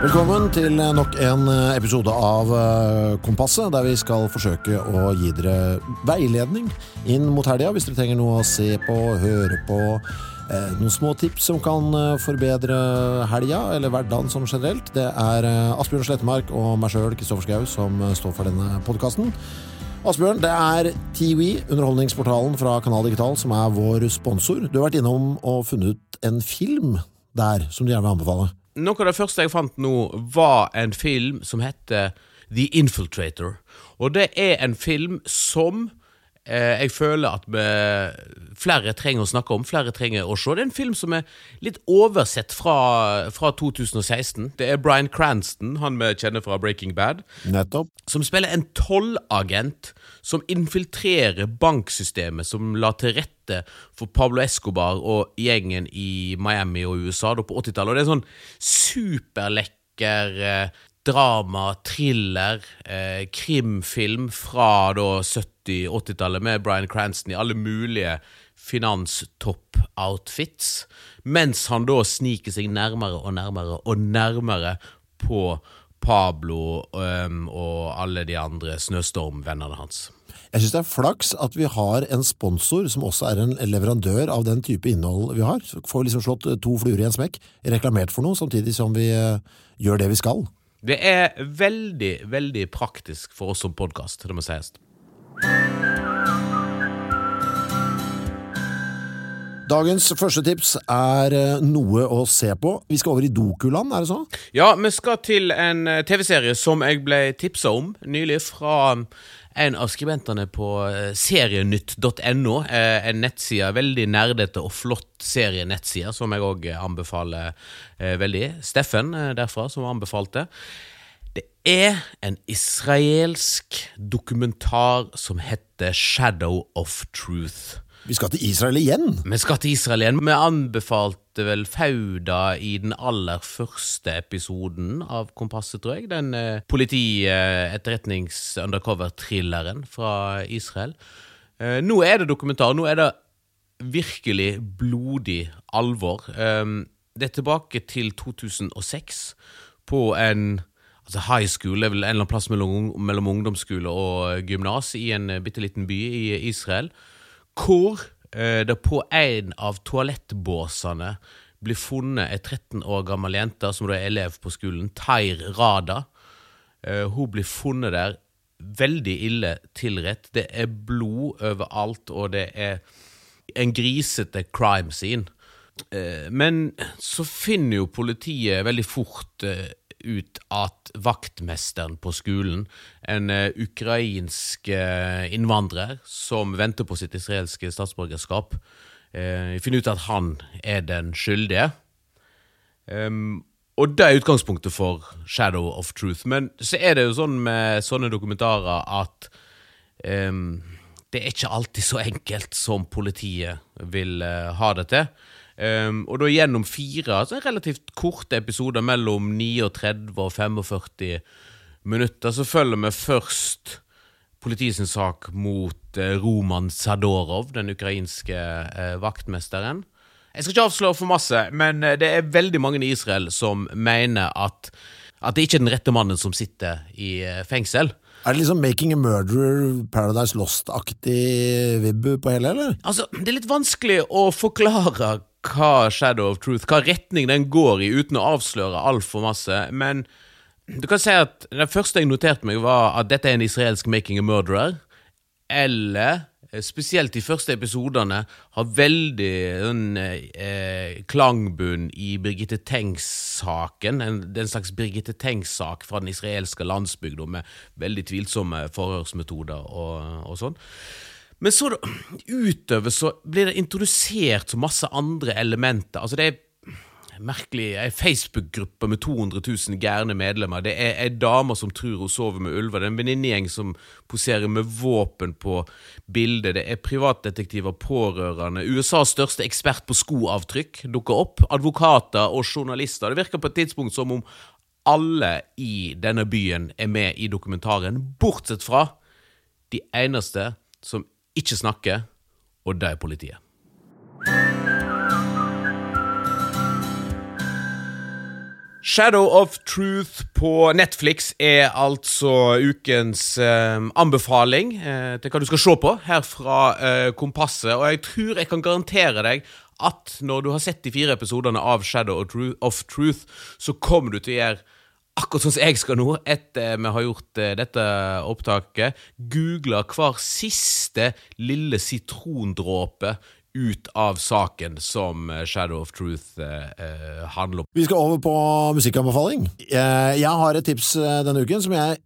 Velkommen til nok en episode av Kompasset, der vi skal forsøke å gi dere veiledning inn mot helgen, hvis dere trenger noe å se på, høre på, noen små tips som kan forbedre helgen, eller hverdagen som generelt. Det Asbjørn Slettmark og meg selv, Kristoffer Skaus, som står for denne podcasten. Asbjørn, det TV, underholdningsportalen fra Kanal Digital, som vår sponsor. Du har vært innom og funnet ut en film der, som du gjerne vil anbefale. Noe av det første jeg fant nå var en film som heter The Infiltrator. Og det en film som jeg føler at flere trenger å snakke om, flere trenger å se. Det en film som litt oversett fra 2016. Det Bryan Cranston, han vi kjenner fra Breaking Bad. Nettopp. Som spiller en tollagent som infiltrerer banksystemet som la til rette for Pablo Escobar og gjengen I Miami og USA da på 80-tallet. Og det en sånn superlekker... drama, thriller, krimfilm fra 70-80-tallet med Bryan Cranston I alle mulige finanstopp-outfits, mens han da sniker seg nærmere på Pablo og alle de andre snøstormvennerne hans. Jeg synes det flaks at vi har en sponsor som også en leverandør av den type innhold vi har. Får vi liksom slått to fluer I en smekk, reklamert for noe, samtidig som vi gjør det vi skal. Det veldig, veldig praktisk for oss som podcast, det må sies. Dagens første tips noe å se på. Vi skal over I Dokuland, det sånn? Ja, vi skal til en tv-serie som jeg ble tipset om nylig fra en av skribentene på serienytt.no, en nettsida, veldig nerdete og flott serienettsida, som jeg også anbefaler veldig. Steffen derfra, som anbefalte. Det en israelsk dokumentar som heter Shadow of Truth. Vi skal til Israel igjen. Vi skal til Israel igjen. Vi anbefalte vel Fauda I den aller første episoden av Kompasset, tror jeg. Den politi-etterretnings-undercover-thrilleren fra Israel. Nå det dokumentar, nå det virkelig blodig alvor. Det tilbake til 2006 på en... high school, en eller annen plass mellom ungdomsskole og gymnas I en bitteliten by I Israel. Hvor det på en av toalettbåsene blir funnet 13 år gammel jente som da elev på skolen, Tair Rada. Hun blir funnet der veldig ille tilrett. Det blod overalt, og det en grisete crime scene. Men så finner jo politiet veldig fort ut at vaktmesteren på skolen, en ukrainsk innvandrer som venter på sitt israelske statsborgerskap, finner ut at han den skyldige. Og det utgangspunktet for Shadow of Truth. Men så det jo sånn med sånne dokumentarer at det ikke alltid så enkelt som politiet vil ha det til. Og da gjennom 4 relativt korte episoder mellom 39 og 45 minutter så følger vi først politiets sak mot Roman Sadorov, den ukrainske vaktmesteren. Jeg skal ikke avsløre for masse, men det veldig mange I Israel som mener at det ikke den rette mannen som sitter I fengsel. Det liksom Making a Murderer, Paradise Lost-aktig vibbe på hele, eller? Altså, det litt vanskelig å forklare hva Shadow of Truth, hva retning den går I uten å avsløre alt for masse, men du kan si at det første jeg noterte meg var at dette en israelsk Making a Murderer, eller spesielt de første episoderne har veldig klangbunn I Birgitte Tengs-saken, den slags Birgitte Tengs-sak fra den israelske landsbygd med veldig tvilsomme forhørsmetoder og sånn. Men så utover så blir det introdusert masse andre elementer. Altså det merkelig en Facebook-gruppe med 200.000 gærne medlemmer. Det en dame som tror hun sover med ulver. Det en venninnegjeng som poserer med våpen på bildet. Det privatdetektiver, pårørende. USAs største ekspert på skoavtrykk dukker opp. Advokater og journalister. Det virker på et tidspunkt som om alle I denne byen med I dokumentaren. Bortsett fra de eneste som ikke snakker, og det politiet. Shadow of Truth på Netflix altså ukens anbefaling til hva du skal se på her fra Kompasset, og jeg tror jeg kan garantere deg at når du har sett de 4 episoderne av Shadow of Truth, så kommer du til å gjøre akkurat sånn som jeg skal nå, etter vi har gjort dette opptaket, googler hver siste lille sitrondråpe ut av saken som Shadow of Truth handler om. Vi skal over på musikkanbefaling. Jeg har et tips denne uken som jeg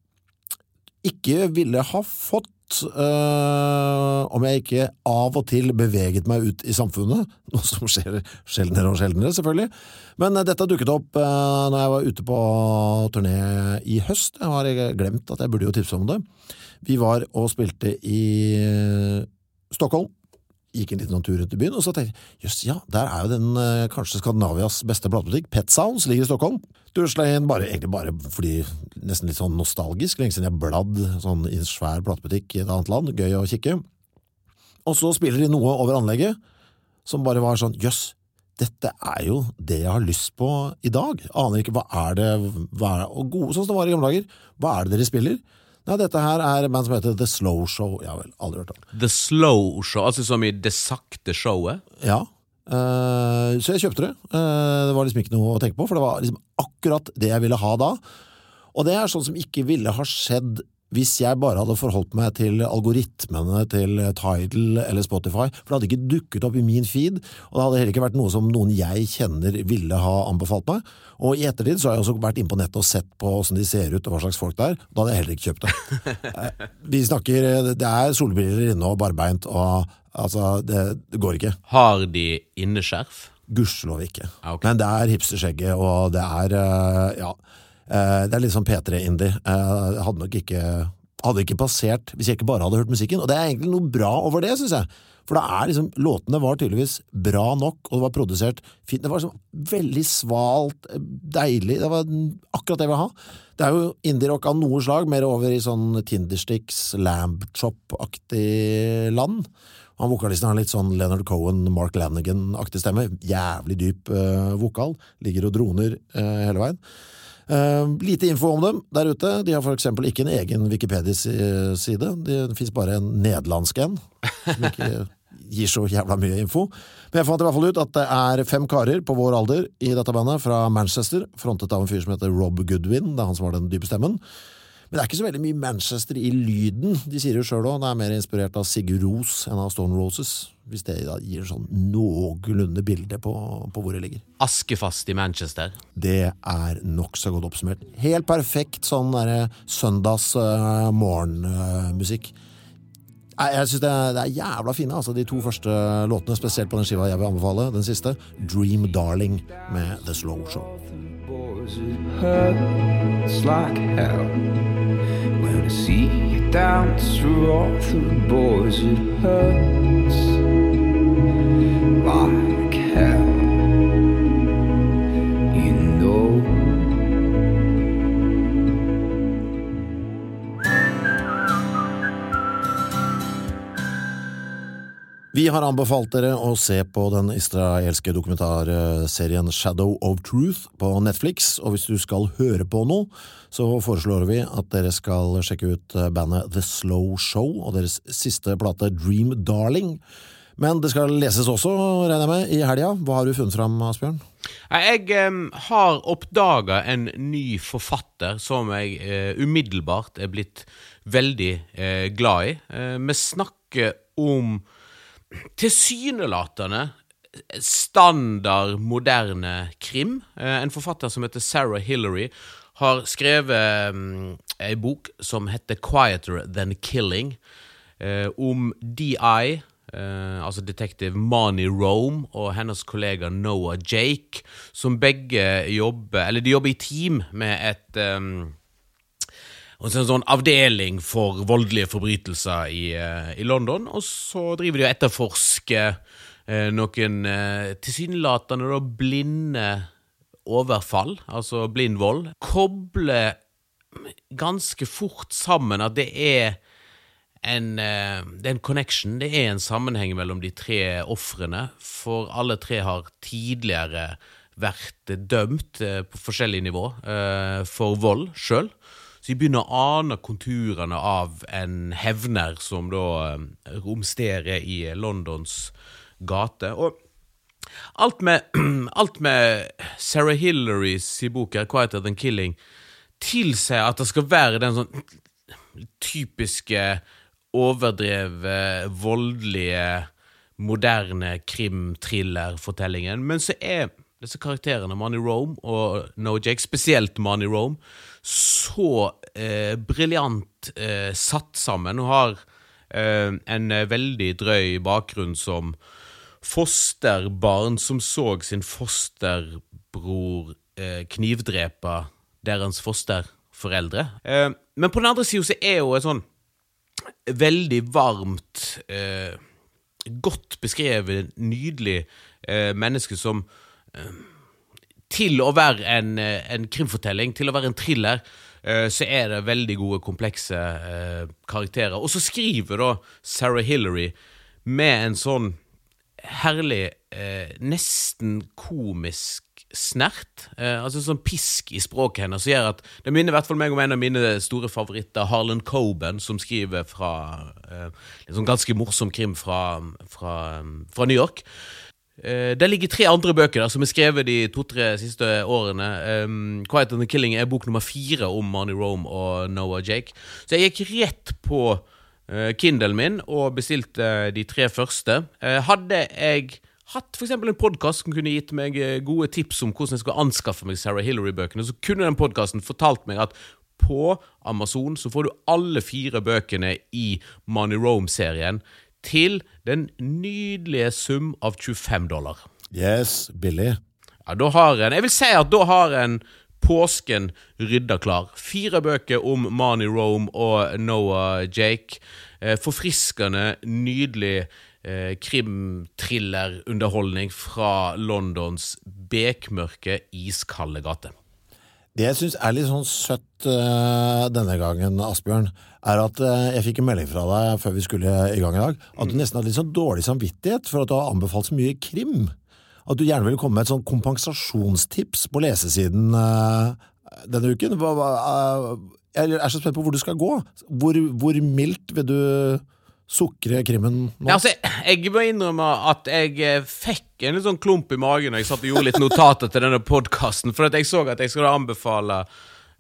ikke ville ha fått om jeg ikke av og til beveget meg ut i samfunnet, noe som skjer sjeldnere og sjeldnere selvfølgelig. Men dette dukket opp når jeg var ute på turné i høst. Jeg har glemt at jeg burde jo tipse om det. Vi var og spilte i Stockholm, gikk en liten tur ut i byen, og så tenkte jeg, just ja, der jo den kanskje Skandinavias beste platebutikk, Pet Sounds, ligger i Stockholm. Dursla inn egentlig bare fordi nesten litt sånn nostalgisk, lenge siden jeg bladd sånn i en svær platebutikk i et annet land, gøy å kikke. Og så spiller de noe over anlegget, som bare var sånn, just, dette jo det jeg har lyst på i dag. Aner ikke, hva er det, og gode sånn som det var i gamle dager, hva det dere spiller? Nei, dette her en band som heter The Slow Show. Jeg har vel aldri hørt om The Slow Show, altså som I det sakte showet? Ja, så jeg kjøpte det. Det var liksom ikke noe å tenke på, for det var liksom akkurat det jeg ville ha da. Og det sånn som ikke ville ha skjedd hvis jeg bare hadde forholdt meg til algoritmene til Tidal eller Spotify, for det hadde ikke dukket opp i min feed, og det hadde heller ikke vært noe som noen jeg kjenner ville ha anbefalt meg. Og i ettertid så har jeg også vært inn på nettet og sett på hvordan de ser ut og hva slags folk det da hadde jeg heller ikke kjøpt det. Vi snakker, det solbriller inne og barbeint, og altså, det går ikke. Har de inneskjerf? Gudskjelov ikke. Okay. Men det hipsterskjegget, og det ja... det litt sånn P3-indie. Jeg hadde nok ikke passert hvis jeg ikke bare hadde hørt musikken, og det egentlig noe bra over det, synes jeg, for det liksom, låtene var tydeligvis bra nok, og det var produsert fint, det var liksom veldig svalt, deilig, det var akkurat det jeg ville ha. Det jo indie-rock av noe slag, mer over i sånn Tindersticks, Lamb Chop-aktig land. Han vokalisten har litt sånn Leonard Cohen, Mark Lanigan-aktig stemme, jævlig dyp vokal, ligger og droner hele veien. Lite info om dem der ute. De har for eksempel ikke en egen Wikipedia-side. Det finnes bare en nederlandsk en som ikke gir så jævla mye info. Men jeg fant i hvert fall ut at det 5 karer på vår alder i dette bandet fra Manchester, frontet av en fyr som heter Rob Goodwin. Det han som har den dype stemmen. Men det ikke så veldig mye Manchester i lyden. De sier jo selv også, det mer inspirert av Sigur Ros enn av Stone Roses, hvis det da gir sånn noenlunde bilde på hvor det ligger. Askefast i Manchester. Det nok så godt oppsummert. Helt perfekt sånn der søndags morgenmusikk. Jeg synes det jævla fine, altså de 2 første låtene, spesielt på den skiva jeg vil anbefale, den siste, Dream Darling med The Slow Show. It's like hell when I see you dance through all the boys, it hurts like hell, you know. Vi har anbefalt dere å se på den israelske dokumentarserien Shadow of Truth på Netflix, og hvis du skal høre på noe, så foreslår vi at dere skal sjekke ut bandet The Slow Show og deres siste plate Dream Darling. Men det skal leses også, regner jeg med, i helgen. Hva har du funnet fram, Asbjørn? Jeg har oppdaget en ny forfatter som jeg umiddelbart blitt veldig glad i. Vi snakker om tilsynelatende standard moderne krim. En forfatter som heter Sarah Hilary har skrevet en bok som heter Quieter Than Killing, om D.I., altså detektiv Manny Rome og hennes kollega Noah Jake, som begge jobber i team med en sånn avdeling for voldelige forbrytelser i London, og så driver de å etterforske noen tilsynelatende og blinde overfall, altså blindvold. Kobler ganske fort sammen at det det en connection, det en sammenheng mellom de 3 offrene, for alle 3 har tidligere vært dømt på forskjellige nivå for vold selv. Så jeg begynner å ane konturene av en hevner som da romsterer I Londons gate. Og allt med Sarah Hilarys I boken Quieter Than Killing tillser att det ska vara den sån typiska överdrevne, våldliga, moderna krim-thriller-fortellingen, men så är dessa karaktärerna Manny Rome och Noah Jake, speciellt Manny Rome, så briljant satt samman och har en väldigt dröj bakgrund som fosterbarn som såg sin fosterbror knivdrepa derens fosterföräldrar. Men på den andra sidan så är ju en sån väldigt varmt gott beskriven nydlig människa som till att vara en krimfortelling, till att vara en thriller så är det väldigt goda komplexa karaktärer och så skriver då Sarah Hilary med en sån härlig nästan komisk snärt alltså som pisk I språket henne så gör att det minner I alla fall mig om en av mina stora favoriter Harlan Coben som skriver från liksom ganska morsom krim från New York. Det ligger tre andra böcker där som är skrivna de 2-3 sista åren. Quiet and the Killing är bok nummer 4 om Manny Rome och Noah Jake. Så jag gick rätt på Kindle min och bestilte de 3 första. Hade jag haft för exempel en podcast som kunde gett mig goda tips om hur jag ska anskaffa mig Sarah Hilary-böckerna så kunde den podcasten fortalt mig att på Amazon så får du alla 4 böckerna I Manny Rome-serien till den nydliga sum av $25. Yes, billig. Ja, då har en. Jag vill säga att då har en påsken rydda klar. 4 böcker om Manny Rome och Noah Jake. Förfriskande, nydlig krim-thriller-underhållning från Londons bekmörke iskalde gate. Det jag syns är lite sån sött denna gången Asbjørn är att jag fick en melding från dig för vi skulle igång idag att du nästan hade lite sån dålig samvittighet för att du har anbefalt så mycket krim. Att du gärna vill komma med ett sån kompensationstips på läsesidan den uken. Eller är så spänd på var du ska gå. Hvor milt vill du suckra krimmen? Ja, alltså jag var inne att jag fick en sån klump I magen när jag satt och gjorde lite notater till den här podcasten för att jag såg att jag skulle anbefala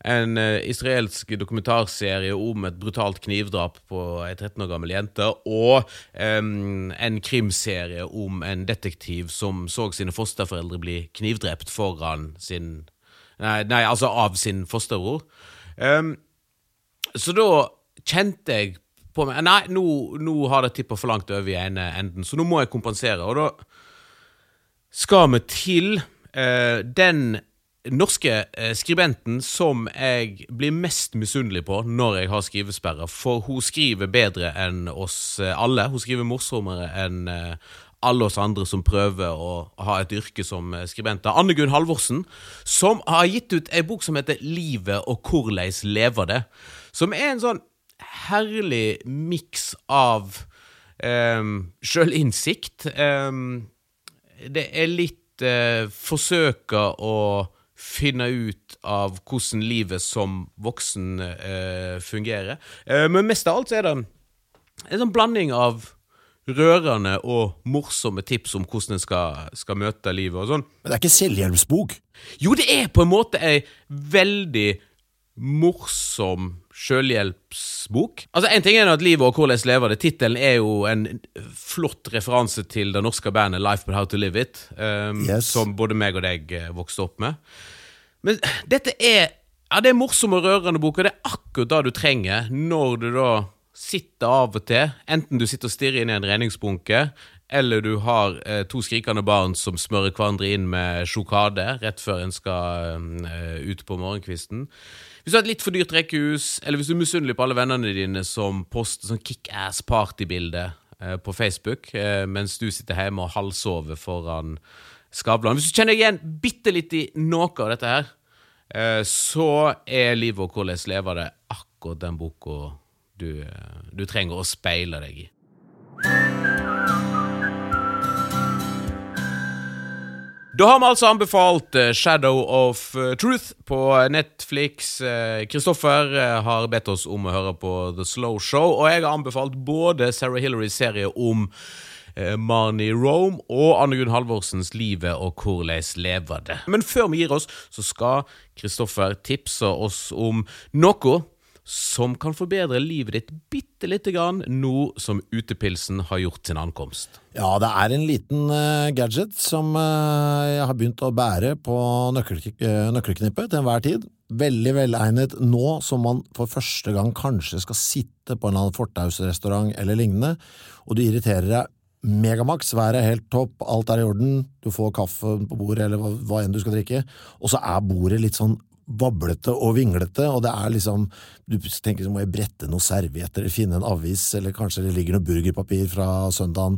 en israelisk dokumentärserie om ett brutalt knivdrap på en 13 år gammal jente och en krimserie om en detektiv som såg sina fosterföräldrar bli knivdräpt föran sin nej alltså av sin fosterbror. Så då kände jag på mig nej nu har det tippat för långt över I ena änden så nu måste jag kompensera och då ska vi till den norske skribenten som jag blir mest misundelig på när jag har skrivesperre för hon skriver bättre än oss alla. Hon skriver morsommare än alla oss andra som prövar att ha ett yrke som skribent. Anne-Gunn Halvorsen som har gett ut en bok som heter Livet och korleis lever det som är en sån härlig mix av självinsikt. Det är lite försöka att finna ut av hur livet som vuxen fungerar. Men mest av allt är den en sån blandning av rörande och morsomme tips om hur den ska möta livet och sånt. Men det är inte selvhjelpsbok. Jo, det är på en måte en väldigt morsom självhjälpsbok. Alltså en ting är att livet och korleis lever det. Titeln är ju en flott referens till den norska bandet Life But How To Live It yes. Som både mig och dig växte upp med. Men detta är ja, det är morsom och rörande bok och det är akkurat det du tränger när du då sitter av och till. Enten du sitter och stirrar in I en reningsbunke eller du har 2 skrikande barn som smörjer kvarandra in med chokade rätt för en ska ut på morgonkvisten. Hvis du har et litt for dyrt rekkehus, eller hvis du misunnelig på alle vennene dine som poster sånn kick-ass partybilde på Facebook, mens du sitter hjemme og halvsover foran Skavlan. Hvis du kjenner igjen bittelitt I noe av dette her, så livet og korleis lever det akkurat den boka du trenger å speile deg I. Da har vi altså anbefalt Shadow of Truth på Netflix. Kristoffer har bedt oss om å høre på The Slow Show, og jeg har anbefalt både Sarah Hilarys serie om Manny Rome og Anne-Gunn Halvorsens livet og hvorleis lever det. Men før vi gir oss, så skal Kristoffer tipse oss om noe som kan forbedre livet ditt bittelite grann nå som utepilsen har gjort sin ankomst. Ja, det en liten gadget som jeg har begynt å bære på nøkkelknippet til enhver tid. Veldig velegnet nå som man for første gang kanskje skal sitte på en eller annen fortausrestaurant eller lignende, og du irriterer deg megamax, været helt topp, alt i orden, du får kaffe på bordet eller hva enn du skal drikke, og så bordet litt sånn vablete og vinglete, og det liksom, du tenker, må jeg brette noen servietter, finne en avis, eller kanskje det ligger noen burgerpapir fra søndagen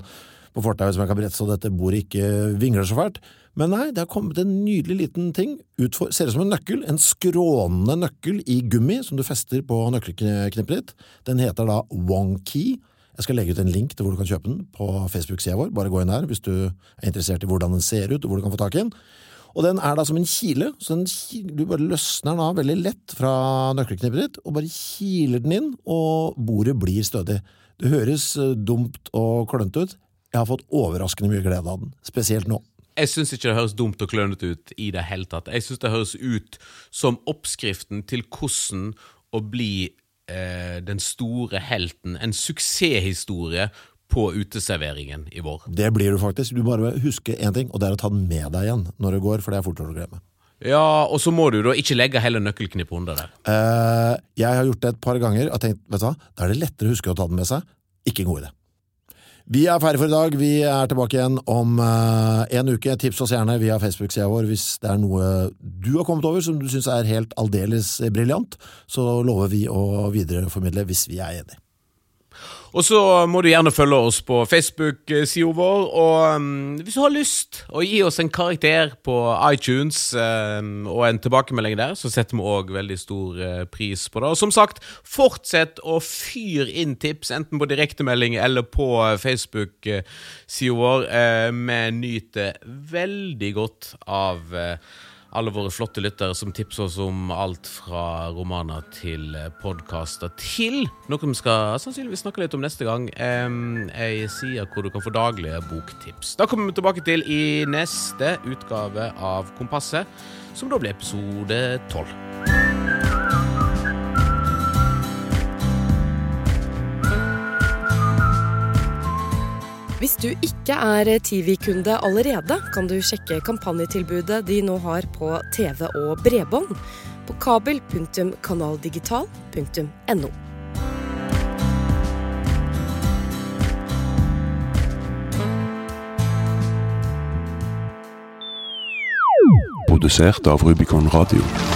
på fortauet som jeg kan brette, så dette bordet ikke vingler så fælt. Men nei, det har kommet en nydelig liten ting, ser ut som en nøkkel, en skrånende nøkkel i gummi, som du fester på nøkkelknippet ditt. Den heter da One Key. Jeg skal legge ut en link til hvor du kan kjøpe den på Facebook-siden vår, bare gå inn her hvis du interessert i hvordan den ser ut og hvor du kan få tak I den. Og den da som en kile, så du bare løsner den av veldig lett fra nøkkelknippet ditt, og bare kiler den inn, og bordet blir stødig. Det høres dumt og klønt ut. Jeg har fått overraskende mye glede av den, spesielt nå. Jeg synes ikke det høres dumt og klønt ut I det hele tatt. Jeg synes det høres ut som oppskriften til hvordan å bli den store helten, en suksesshistorie på uteserveringen I vår. Det blir du faktisk. Du bare husker en ting, og det å ta den med deg igjen når det går, for det fortere å glemme. Ja, og så må du da ikke legge hele nøkkelknippet under der. Jeg har gjort det et par ganger, og tenkt, vet du hva, da det lettere å huske å ta den med seg. Ikke en god idé. Vi ferdig for I dag. Vi tilbake igjen om en uke. Tips oss gjerne via Facebook-siden vår hvis det noe du har kommet over som du synes helt aldeles briljant, så lover vi å videreformidle hvis vi enige. Og så må du gjerne følge oss på Facebook-siden vår, og hvis du har lyst å gi oss en karakter på iTunes og en tilbakemelding der, så setter vi også veldig stor pris på det. Og som sagt, fortsett å fyre inn tips, enten på direktemelding eller på Facebook-siden vår. Vi nyter veldig godt av alle våre flotte lyttere som tipser oss om alt fra romaner til podcaster til noe vi skal sannsynligvis snakke litt om neste gang. Jeg sier hvor du kan få daglige boktips. Da kommer vi tilbake til I neste utgave av Kompasset, som da blir episode 12. Hvis du ikke TV-kunde allerede, kan du sjekke kampanjetilbudet de nå har på TV og bredbånd på kabel.kanaldigital.no. Produsert av Rubicon Radio.